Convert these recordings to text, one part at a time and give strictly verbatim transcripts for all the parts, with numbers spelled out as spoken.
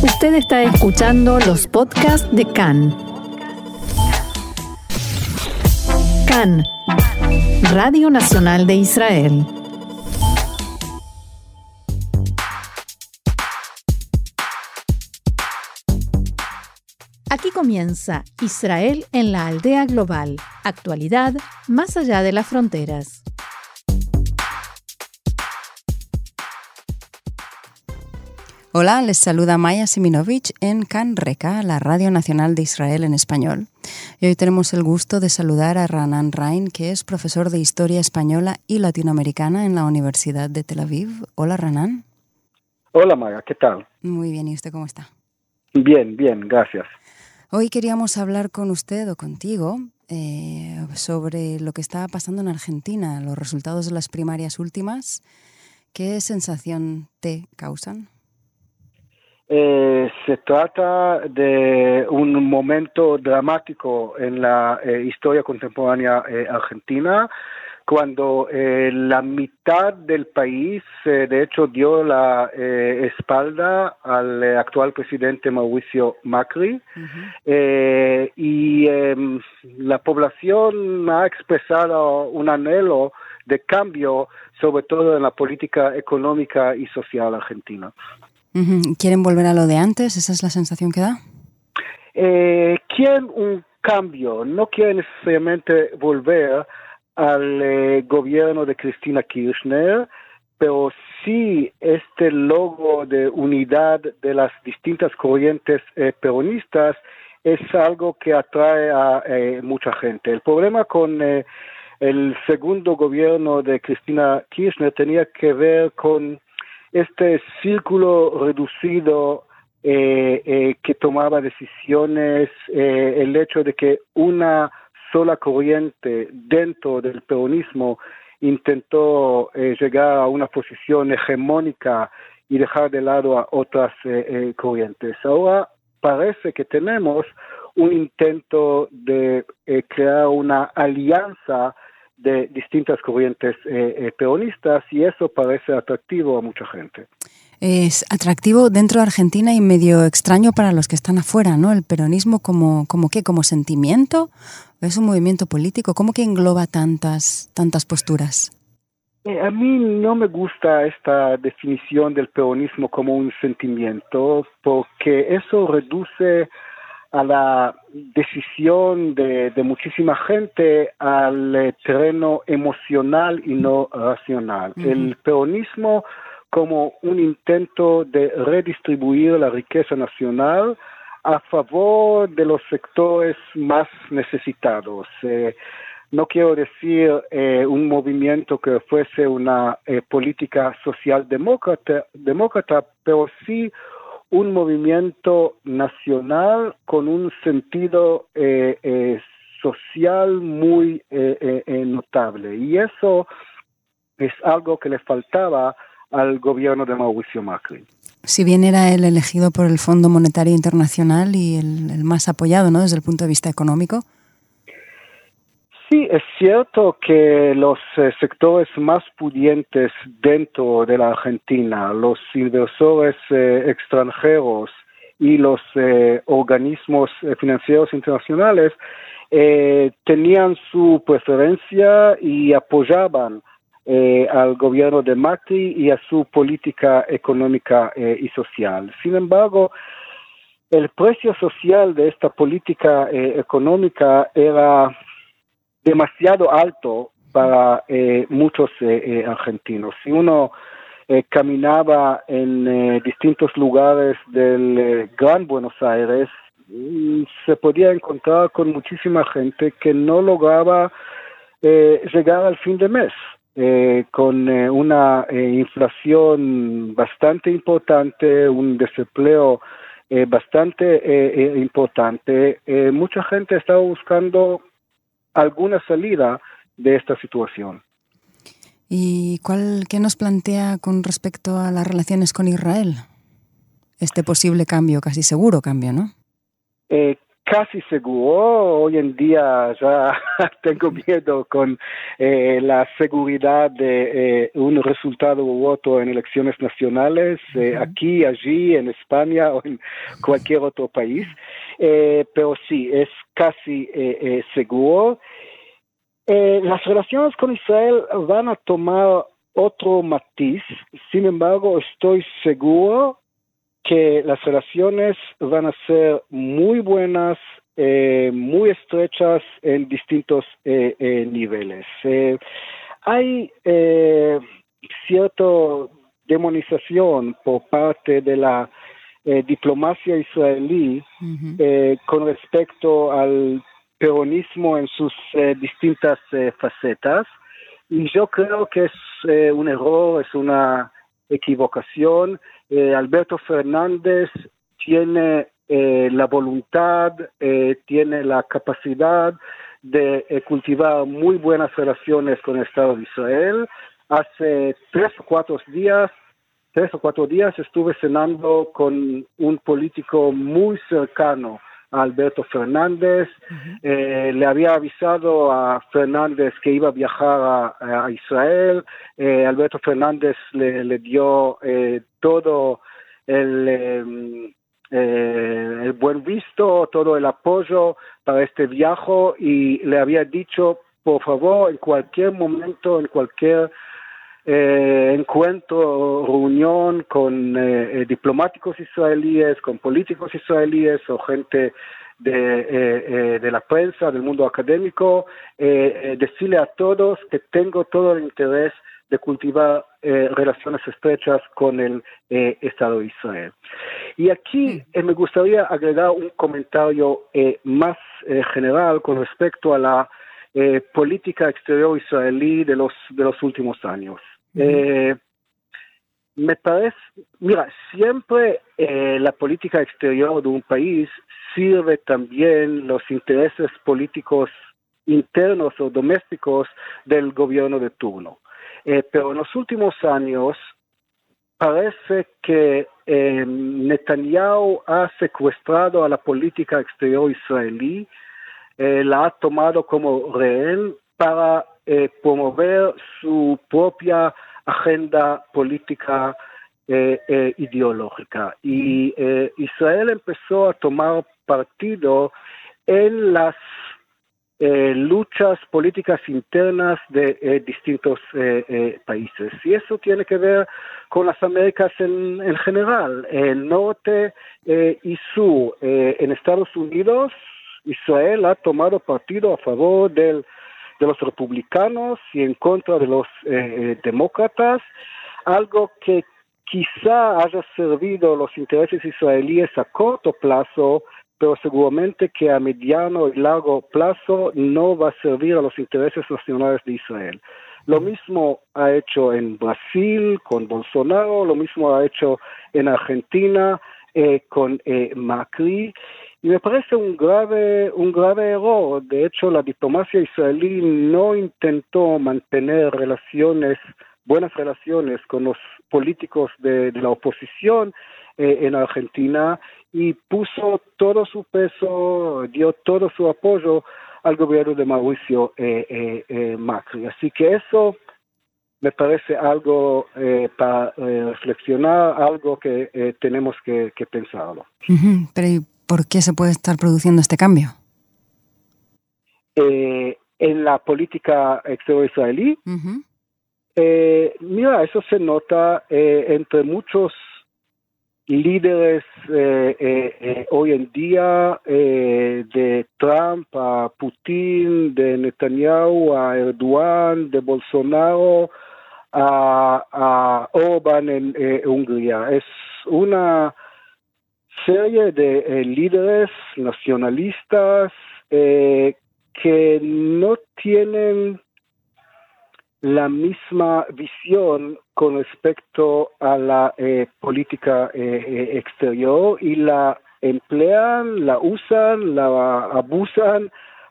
Usted está escuchando los podcasts de Kan. Kan, Radio Nacional de Israel. Aquí comienza Israel en la aldea global. Actualidad más allá de las fronteras. Hola, les saluda Maya Siminovich en Kan Reca, la Radio Nacional de Israel en español. Y hoy tenemos el gusto de saludar a Raanan Rein, que es profesor de Historia Española y Latinoamericana en la Universidad de Tel Aviv. Hola, Raanan. Hola, Maya, ¿qué tal? Muy bien, ¿y usted cómo está? Bien, bien, gracias. Hoy queríamos hablar con usted o contigo eh, sobre lo que está pasando en Argentina, los resultados de las primarias últimas. ¿Qué sensación te causan? Eh, se trata de un momento dramático en la eh, historia contemporánea eh, argentina, cuando eh, la mitad del país, eh, de hecho, dio la eh, espalda al eh, actual presidente Mauricio Macri. Uh-huh. eh, y eh, la población ha expresado un anhelo de cambio, sobre todo en la política económica y social argentina. ¿Quieren volver a lo de antes? ¿Esa es la sensación que da? Eh, quieren un cambio, no quieren necesariamente volver al eh, gobierno de Cristina Kirchner, pero sí este logro de unidad de las distintas corrientes eh, peronistas es algo que atrae a eh, mucha gente. El problema con eh, el segundo gobierno de Cristina Kirchner tenía que ver con este círculo reducido eh, eh, que tomaba decisiones, eh, el hecho de que una sola corriente dentro del peronismo intentó eh, llegar a una posición hegemónica y dejar de lado a otras eh, eh, corrientes. Ahora parece que tenemos un intento de eh, crear una alianza de distintas corrientes eh, eh, peronistas, y eso parece atractivo a mucha gente. Es atractivo dentro de Argentina y medio extraño para los que están afuera, ¿no? El peronismo como, como qué, como sentimiento, es un movimiento político, ¿cómo que engloba tantas, tantas posturas? Eh, a mí no me gusta esta definición del peronismo como un sentimiento, porque eso reduce a la decisión de, de muchísima gente al terreno emocional y no racional. Uh-huh. El peronismo como un intento de redistribuir la riqueza nacional a favor de los sectores más necesitados. Eh, no quiero decir eh, un movimiento que fuese una eh, política socialdemócrata, demócrata, pero sí un movimiento nacional con un sentido eh, eh, social muy eh, eh, notable. Y eso es algo que le faltaba al gobierno de Mauricio Macri. Si bien era el elegido por el Fondo Monetario Internacional y el, el más apoyado, ¿no?, desde el punto de vista económico. Sí, es cierto que los eh, sectores más pudientes dentro de la Argentina, los inversores eh, extranjeros y los eh, organismos eh, financieros internacionales eh, tenían su preferencia y apoyaban eh, al gobierno de Macri y a su política económica eh, y social. Sin embargo, el precio social de esta política eh, económica era demasiado alto para eh, muchos eh, eh, argentinos. Si uno eh, caminaba en eh, distintos lugares del eh, Gran Buenos Aires, se podía encontrar con muchísima gente que no lograba eh, llegar al fin de mes, eh, con eh, una eh, inflación bastante importante, un desempleo eh, bastante eh, eh, importante. Eh, mucha gente estaba buscando alguna salida de esta situación. ¿Y cuál, qué nos plantea con respecto a las relaciones con Israel? Este posible cambio, casi seguro cambio, ¿no? Eh, casi seguro. Hoy en día ya tengo miedo con eh, la seguridad de eh, un resultado u otro en elecciones nacionales, eh, uh-huh. aquí, allí, en España o en cualquier otro país. Eh, pero sí, es casi eh, eh, seguro. Eh, las relaciones con Israel van a tomar otro matiz. Sin embargo, estoy seguro que las relaciones van a ser muy buenas, eh, muy estrechas en distintos eh, eh, niveles. Eh, hay eh, cierta demonización por parte de la eh, diplomacia israelí uh-huh. eh, con respecto al peronismo en sus eh, distintas eh, facetas, y yo creo que es eh, un error, es una equivocación. Eh, Alberto Fernández tiene eh, la voluntad, eh, tiene la capacidad de eh, cultivar muy buenas relaciones con el Estado de Israel. Hace tres o cuatro días, tres o cuatro días estuve cenando con un político muy cercano a Alberto Fernández. Uh-huh. eh, le había avisado a Fernández que iba a viajar a, a Israel. Eh, Alberto Fernández le, le dio eh, todo el, eh, eh, el buen visto, todo el apoyo para este viaje, y le había dicho, por favor, en cualquier momento, en cualquier Eh, encuentro, reunión con eh, eh, diplomáticos israelíes, con políticos israelíes o gente de, eh, eh, de la prensa, del mundo académico, eh, eh, decirle a todos que tengo todo el interés de cultivar eh, relaciones estrechas con el eh, Estado de Israel. Y aquí eh, me gustaría agregar un comentario eh, más eh, general con respecto a la eh, política exterior israelí de los, de los últimos años. Eh, me parece, mira, siempre eh, la política exterior de un país sirve también los intereses políticos internos o domésticos del gobierno de turno. Eh, pero en los últimos años parece que eh, Netanyahu ha secuestrado a la política exterior israelí, eh, la ha tomado como rehén para Eh, promover su propia agenda política eh, eh, ideológica. Y eh, Israel empezó a tomar partido en las eh, luchas políticas internas de eh, distintos eh, eh, países. Y eso tiene que ver con las Américas en, en general, el norte eh, y sur. Eh, en Estados Unidos, Israel ha tomado partido a favor del de los republicanos y en contra de los eh, demócratas, algo que quizá haya servido los intereses israelíes a corto plazo, pero seguramente que a mediano y largo plazo no va a servir a los intereses nacionales de Israel. Lo mismo ha hecho en Brasil con Bolsonaro, lo mismo ha hecho en Argentina eh, con eh, Macri. Y me parece un grave, un grave error. De hecho, la diplomacia israelí no intentó mantener relaciones, buenas relaciones con los políticos de, de la oposición eh, en Argentina, y puso todo su peso, dio todo su apoyo al gobierno de Mauricio eh, eh, eh, Macri. Así que eso me parece algo eh, para eh, reflexionar, algo que eh, tenemos que, que pensarlo. Uh-huh, pero ¿por qué se puede estar produciendo este cambio? Eh, en la política exterior israelí, uh-huh. eh, mira, eso se nota eh, entre muchos líderes eh, eh, eh, hoy en día, eh, de Trump a Putin, de Netanyahu a Erdogan, de Bolsonaro a, a Orban en eh, Hungría. Es una serie de eh, líderes nacionalistas eh, que no tienen la misma visión con respecto a la eh, política eh, exterior, y la emplean, la usan, la abusan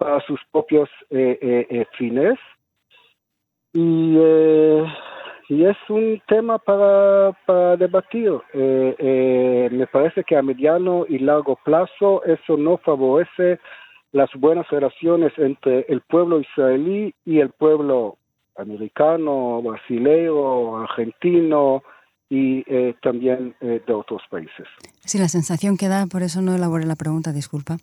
para sus propios eh, eh, fines. Y eh, Y es un tema para, para debatir. Eh, eh, Eh, me parece que a mediano y largo plazo eso no favorece las buenas relaciones entre el pueblo israelí y el pueblo americano, brasileño, argentino y eh, también eh, de otros países. Sí, la sensación que da, por eso no elaboré la pregunta, disculpa,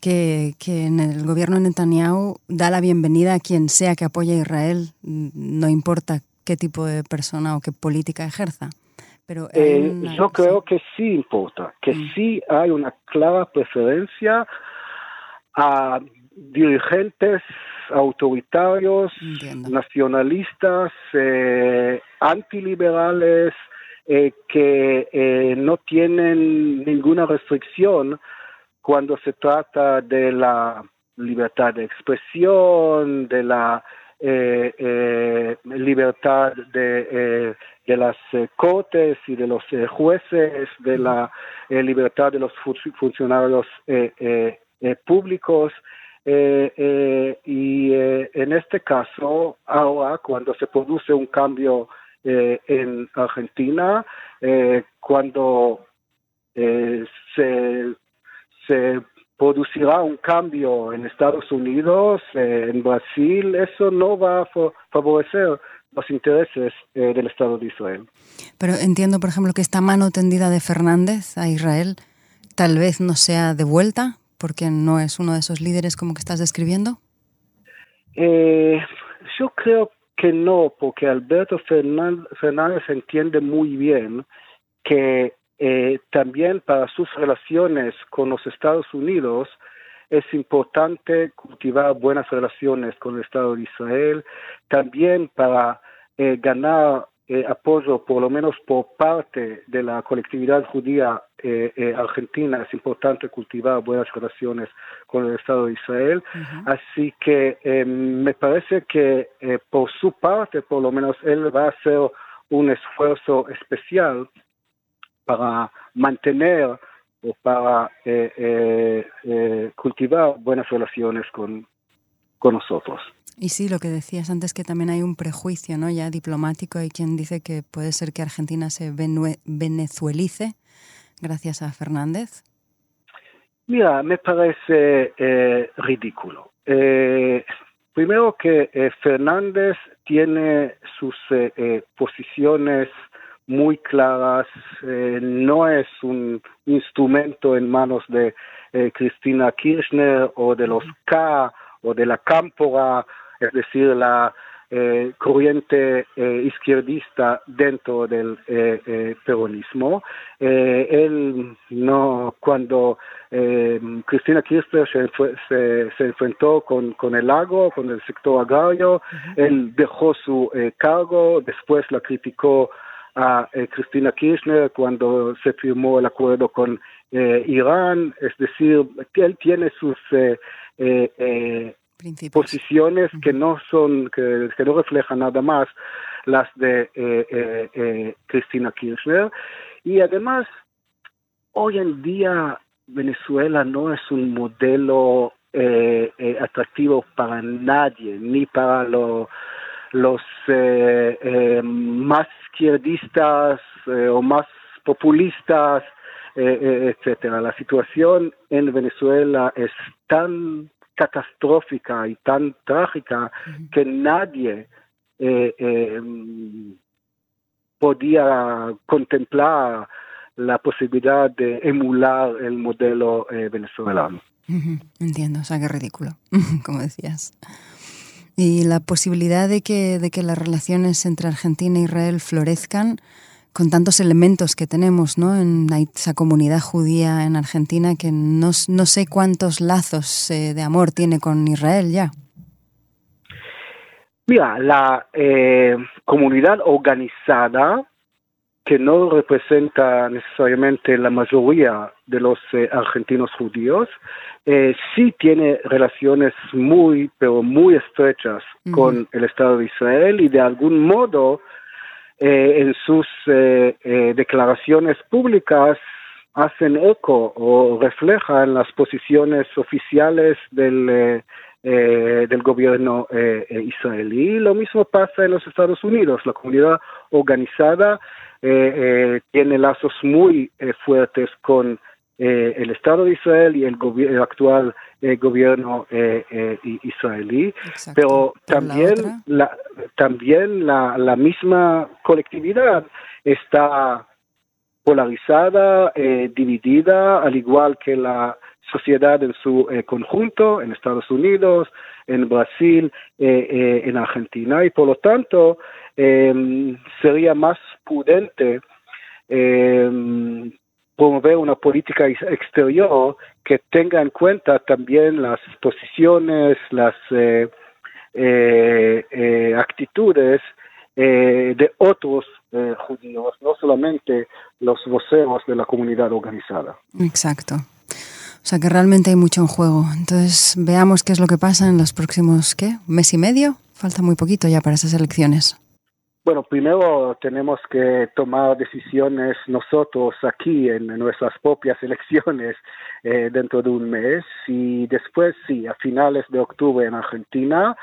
que, que en el gobierno Netanyahu da la bienvenida a quien sea que apoye a Israel, no importa qué tipo de persona o qué política ejerza. Pero eh, una... Yo creo que sí importa, que mm. sí hay una clara preferencia a dirigentes autoritarios, Entiendo. nacionalistas, eh, antiliberales, eh, que eh, no tienen ninguna restricción cuando se trata de la libertad de expresión, de la Eh, eh, libertad de, eh, de las eh, cortes y de los eh, jueces, de la eh, libertad de los fu funcionarios eh, eh, eh, públicos. Eh, eh, y eh, en este caso, ahora, cuando se produce un cambio eh, en Argentina, eh, cuando eh, se, se producirá un cambio en Estados Unidos, eh, en Brasil, eso no va a favorecer los intereses eh, del Estado de Israel. Pero entiendo, por ejemplo, que esta mano tendida de Fernández a Israel tal vez no sea devuelta, porque no es uno de esos líderes como que estás describiendo. Eh, yo creo que no, porque Alberto Fernández entiende muy bien que Eh, también para sus relaciones con los Estados Unidos es importante cultivar buenas relaciones con el Estado de Israel, también para eh, ganar eh, apoyo, por lo menos por parte de la colectividad judía eh, eh, argentina, es importante cultivar buenas relaciones con el Estado de Israel. Uh-huh. Así que eh, me parece que eh, por su parte, por lo menos, él va a hacer un esfuerzo especial para mantener o para eh, eh, eh, cultivar buenas relaciones con, con nosotros. Y sí, lo que decías antes, que también hay un prejuicio, ¿no?, ya diplomático. Hay quien dice que puede ser que Argentina se venezuelice gracias a Fernández. Mira, me parece eh, ridículo. Eh, primero que eh, Fernández tiene sus eh, eh, posiciones muy claras, eh, no es un instrumento en manos de eh, Cristina Kirchner o de los K o de la Cámpora, es decir, la eh, corriente eh, izquierdista dentro del eh, eh, peronismo. Eh, él no, cuando eh, Cristina Kirchner se, se, se enfrentó con, con el agro, con el sector agrario, uh-huh. él dejó su eh, cargo, después la criticó a eh, Cristina Kirchner cuando se firmó el acuerdo con eh, Irán. Es decir, que él tiene sus eh, eh, eh, posiciones uh-huh. que no son, que, que no reflejan nada más las de eh, eh, eh, Cristina Kirchner. Y además, hoy en día Venezuela no es un modelo eh, eh, atractivo para nadie, ni para los los eh, eh, más izquierdistas eh, o más populistas, eh, eh, etcétera. La situación en Venezuela es tan catastrófica y tan trágica uh-huh. que nadie eh, eh, podía contemplar la posibilidad de emular el modelo eh, venezolano. Uh-huh. Entiendo, o sea, que ridículo, como decías. Y la posibilidad de que, de que las relaciones entre Argentina e Israel florezcan con tantos elementos que tenemos, ¿no?, en esa comunidad judía en Argentina, que no, no sé cuántos lazos eh, de amor tiene con Israel ya. Mira, la eh, comunidad organizada, que no representa necesariamente la mayoría de los eh, argentinos judíos, eh, sí tiene relaciones muy, pero muy estrechas uh-huh. con el Estado de Israel, y de algún modo eh, en sus eh, eh, declaraciones públicas hacen eco o reflejan las posiciones oficiales del, eh, eh, del gobierno eh, israelí. Lo mismo pasa en los Estados Unidos. La comunidad organizada eh, eh, tiene lazos muy eh, fuertes con Eh, el Estado de Israel y el, el actual eh, gobierno eh, eh, israelí. Exacto. Pero también la, la, también la, la misma colectividad está polarizada, eh, dividida, al igual que la sociedad en su eh, conjunto, en Estados Unidos, en Brasil, eh, eh, en Argentina, y por lo tanto eh, sería más prudente eh, promover una política exterior que tenga en cuenta también las posiciones, las eh, eh, eh, actitudes eh, de otros eh, judíos, no solamente los voceros de la comunidad organizada. Exacto. O sea que realmente hay mucho en juego. Entonces veamos qué es lo que pasa en los próximos, ¿qué? ¿Mes y medio? Falta muy poquito ya para esas elecciones. Bueno, primero tenemos que tomar decisiones nosotros aquí en nuestras propias elecciones eh, dentro de un mes, y después sí, a finales de octubre en Argentina,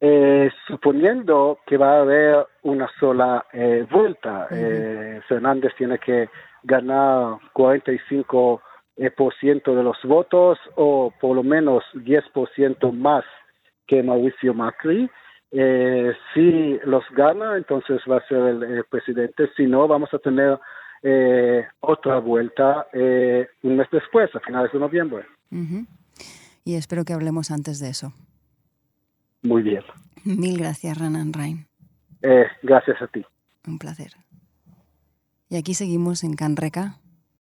eh, suponiendo que va a haber una sola eh, vuelta. Eh, Fernández tiene que ganar cuarenta y cinco por ciento de los votos o por lo menos diez por ciento más que Mauricio Macri. Eh, si los gana, entonces va a ser el, el presidente. Si no, vamos a tener eh, otra vuelta eh, un mes después, a finales de noviembre. Uh-huh. Y espero que hablemos antes de eso. Muy bien. Mil gracias, Raanan Rein. Eh, gracias a ti. Un placer. Y aquí seguimos en Kan Reka.